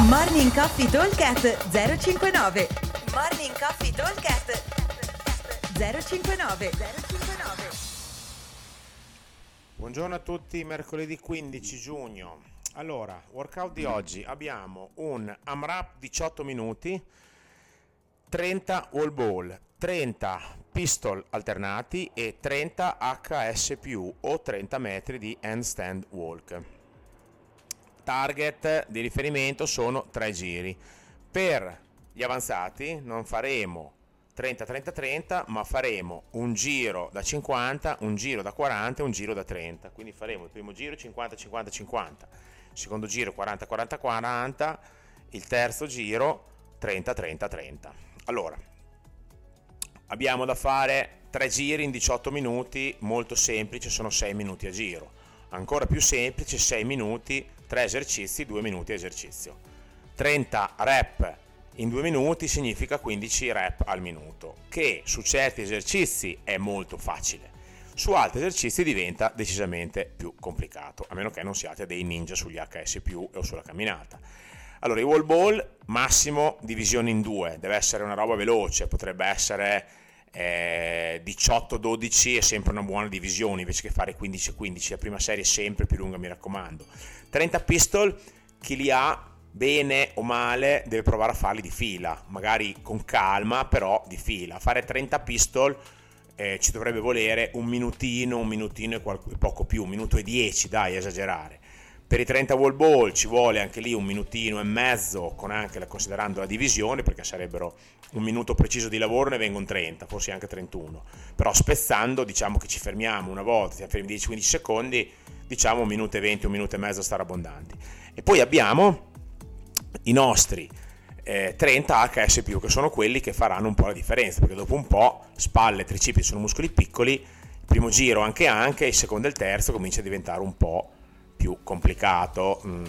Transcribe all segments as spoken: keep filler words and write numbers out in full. Morning Coffee Talkcast zero cinquantanove. Morning Coffee Talkcast zero cinquantanove. zero cinquantanove. Buongiorno a tutti, mercoledì quindici giugno. Allora, workout di oggi abbiamo un AMRAP diciotto minuti, trenta wall ball, trenta pistol alternati e trenta H S più o trenta metri di handstand walk. Target di riferimento sono tre giri. Per gli avanzati non faremo trenta trenta trenta, ma faremo un giro da cinquanta, un giro da quaranta e un giro da trenta. Quindi faremo il primo giro cinquanta cinquanta cinquanta, il secondo giro quaranta quaranta quaranta, il terzo giro trenta trenta trenta. Allora, abbiamo da fare tre giri in diciotto minuti, molto semplice, sono sei minuti a giro. Ancora più semplice, sei minuti, tre esercizi, due minuti esercizio. trenta rep in due minuti significa quindici rep al minuto, che su certi esercizi è molto facile, su altri esercizi diventa decisamente più complicato, a meno che non siate dei ninja sugli H S più o sulla camminata. Allora, i wall ball massimo divisione in due, deve essere una roba veloce, potrebbe essere eh, diciotto dodici, è sempre una buona divisione, invece che fare quindici quindici, la prima serie è sempre più lunga, mi raccomando. trenta pistol, chi li ha bene o male deve provare a farli di fila, magari con calma, però di fila. Fare trenta pistol eh, ci dovrebbe volere un minutino, un minutino e qualco, poco più, un minuto e dieci, dai, esagerare. Per i trenta wall ball ci vuole anche lì un minutino e mezzo, con anche la, considerando la divisione, perché sarebbero un minuto preciso di lavoro, ne vengono trenta, forse anche trentuno. Però spezzando, diciamo che ci fermiamo una volta, ci fermiamo dieci quindici secondi, diciamo un minuto e venti, un minuto e mezzo a stare abbondanti. E poi abbiamo i nostri eh, trenta H S più, che sono quelli che faranno un po' la differenza, perché dopo un po' spalle, tricipiti sono muscoli piccoli, il primo giro anche anche, il secondo e il terzo comincia a diventare un po' più complicato. Mm,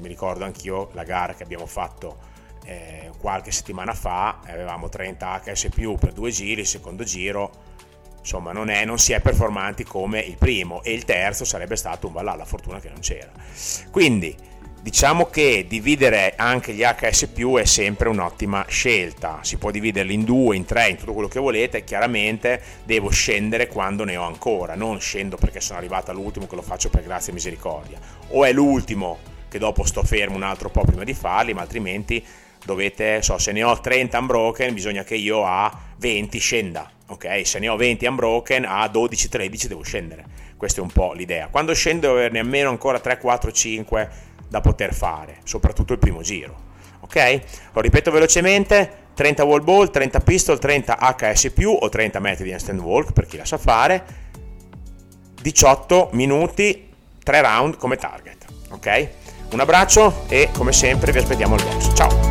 mi ricordo anch'io la gara che abbiamo fatto eh, qualche settimana fa, avevamo trenta H S più per due giri, il secondo giro insomma non, è, non si è performanti come il primo, e il terzo sarebbe stato un valà, la fortuna che non c'era. Quindi diciamo che dividere anche gli H S più è sempre un'ottima scelta, si può dividerli in due, in tre, in tutto quello che volete. Chiaramente devo scendere quando ne ho ancora, non scendo perché sono arrivato all'ultimo che lo faccio per grazia e misericordia, o è l'ultimo che dopo sto fermo un altro po' prima di farli, ma altrimenti dovete, so, se ne ho trenta unbroken bisogna che io a venti scenda, ok? Se ne ho venti unbroken, a dodici tredici devo scendere, questa è un po' l'idea. Quando scendo devo averne almeno ancora tre quattro cinque da poter fare, soprattutto il primo giro, ok? Lo ripeto velocemente: trenta wall ball, trenta pistol, trenta H S più o trenta metri di handstand walk per chi la sa fare, diciotto minuti, tre round come target, ok? Un abbraccio e come sempre vi aspettiamo al box. Ciao!